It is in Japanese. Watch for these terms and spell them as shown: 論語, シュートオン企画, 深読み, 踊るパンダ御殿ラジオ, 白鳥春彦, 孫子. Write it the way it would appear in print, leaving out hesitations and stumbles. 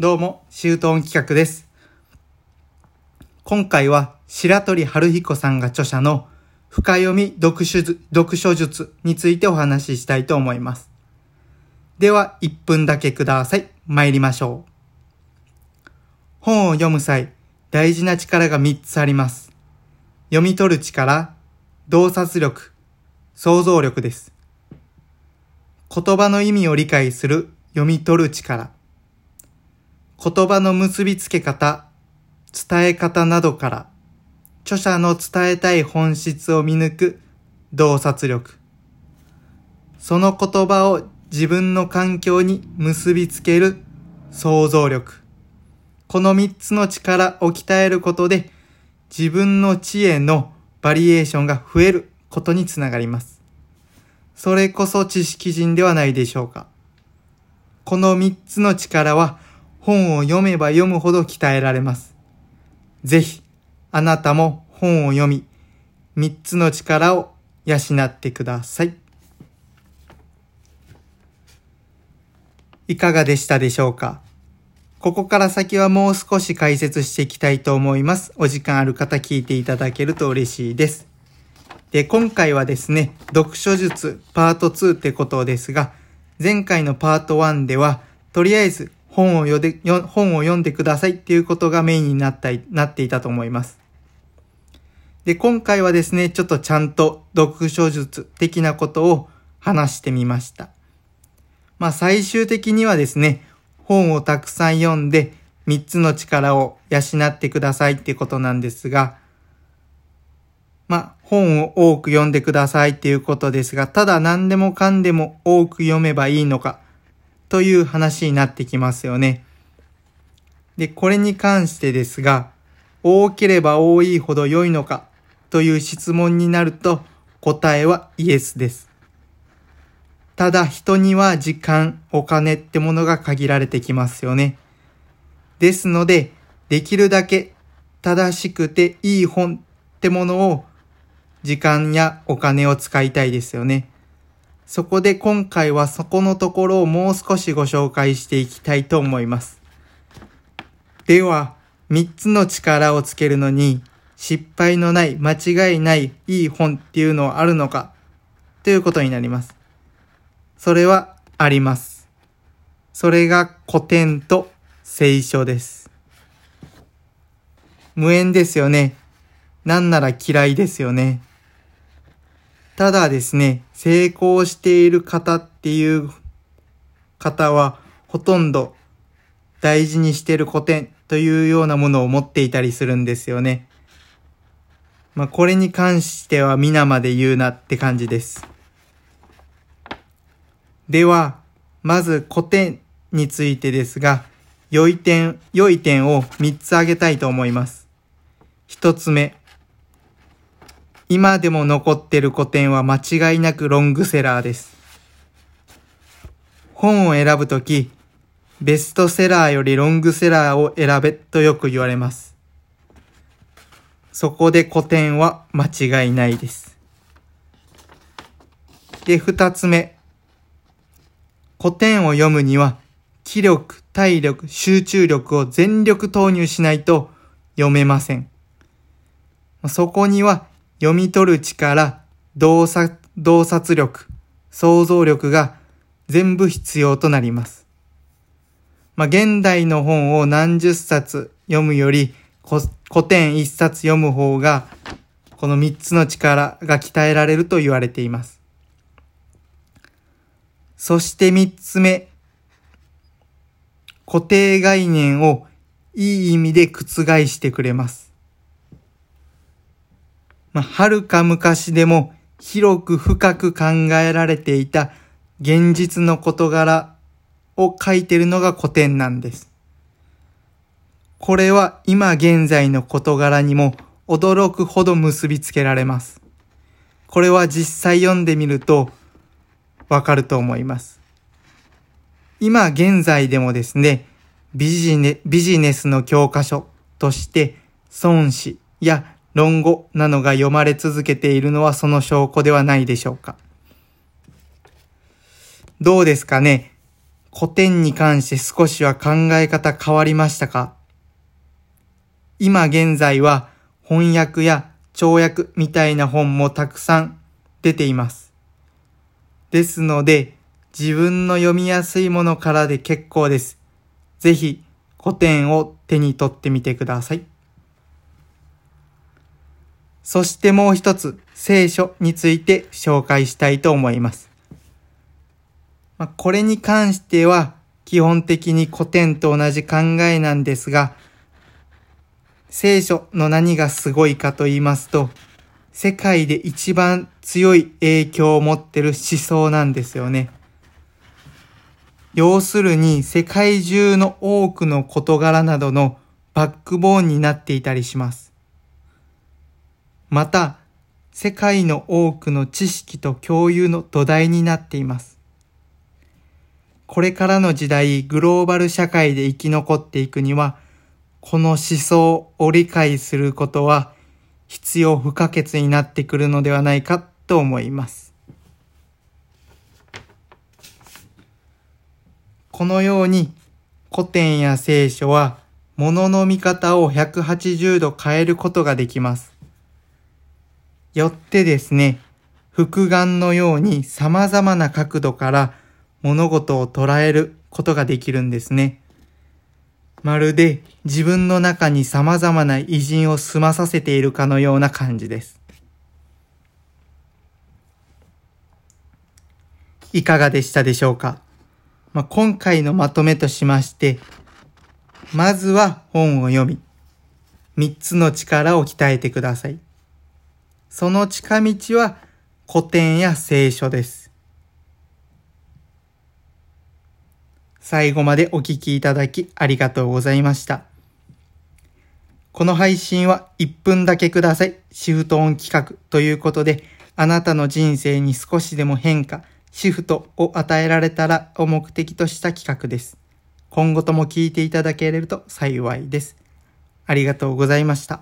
どうも、シュートオン企画です。今回は白鳥春彦さんが著者の深読み読書術についてお話ししたいと思います。では、1分だけください。参りましょう。本を読む際、大事な力が3つあります。読み取る力、洞察力、想像力です。言葉の意味を理解する読み取る力。言葉の結びつけ方、伝え方などから、著者の伝えたい本質を見抜く洞察力。その言葉を自分の環境に結びつける想像力。この3つの力を鍛えることで、自分の知恵のバリエーションが増えることにつながります。それこそ知識人ではないでしょうか。この3つの力は、本を読めば読むほど鍛えられます。ぜひ、あなたも本を読み、3つの力を養ってください。いかがでしたでしょうか。ここから先はもう少し解説していきたいと思います。お時間ある方聞いていただけると嬉しいです。で、今回はですね、読書術パート2ってことですが、前回のパート1では、とりあえず、本を読んでくださいっていうことがメインになっていたと思います。で、今回はですね、ちょっとちゃんと読書術的なことを話してみました。まあ最終的にはですね、本をたくさん読んで3つの力を養ってくださいっていうことなんですが、まあ本を多く読んでくださいっていうことですが、ただ何でもかんでも多く読めばいいのか、という話になってきますよね。で、これに関してですが、多ければ多いほど良いのかという質問になると答えはイエスです。ただ人には時間、お金ってものが限られてきますよね。ですので、できるだけ正しくていい本ってものを時間やお金を使いたいですよね。そこで今回はそこのところをもう少しご紹介していきたいと思います。では、3つの力をつけるのに失敗のない、間違いない、いい本っていうのはあるのかということになります。それはあります。それが古典と聖書です。無縁ですよね。なんなら嫌いですよね。ただですね、成功している方っていう方はほとんど大事にしている古典というようなものを持っていたりするんですよね。まあこれに関しては皆まで言うなって感じです。では、まず古典についてですが、良い点を3つ挙げたいと思います。1つ目。今でも残っている古典は間違いなくロングセラーです。本を選ぶとき、ベストセラーよりロングセラーを選べとよく言われます。そこで古典は間違いないです。で、2つ目。古典を読むには、気力、体力、集中力を全力投入しないと読めません。そこには、読み取る力、洞察力、想像力が全部必要となります。まあ、現代の本を何十冊読むより、古典一冊読む方が、この3つの力が鍛えられると言われています。そして3つ目。固定概念をいい意味で覆してくれます。はるか昔でも広く深く考えられていた現実の事柄を書いているのが古典なんです。これは今現在の事柄にも驚くほど結びつけられます。これは実際読んでみるとわかると思います。今現在でもですね、ビジネスの教科書として孫子や論語なのが読まれ続けているのはその証拠ではないでしょうか。どうですかね。古典に関して少しは考え方変わりましたか？今現在は翻訳や調訳みたいな本もたくさん出ています。ですので、自分の読みやすいものからで結構です。ぜひ古典を手に取ってみてください。そしてもう一つ、聖書について紹介したいと思います。これに関しては基本的に古典と同じ考えなんですが、聖書の何がすごいかと言いますと、世界で一番強い影響を持ってる思想なんですよね。要するに世界中の多くの事柄などのバックボーンになっていたりします。また、世界の多くの知識と共有の土台になっています。これからの時代、グローバル社会で生き残っていくには、この思想を理解することは必要不可欠になってくるのではないかと思います。このように古典や聖書は物の見方を180度変えることができます。よってですね、複眼のように様々な角度から物事を捉えることができるんですね。まるで自分の中に様々な偉人を住まさせているかのような感じです。いかがでしたでしょうか。今回のまとめとしまして、まずは本を読み、3つの力を鍛えてください。その近道は古典や聖書です。最後までお聞きいただきありがとうございました。この配信は1分だけください。シフトオン企画ということで、あなたの人生に少しでも変化、シフトを与えられたらを目的とした企画です。今後とも聞いていただけれると幸いです。ありがとうございました。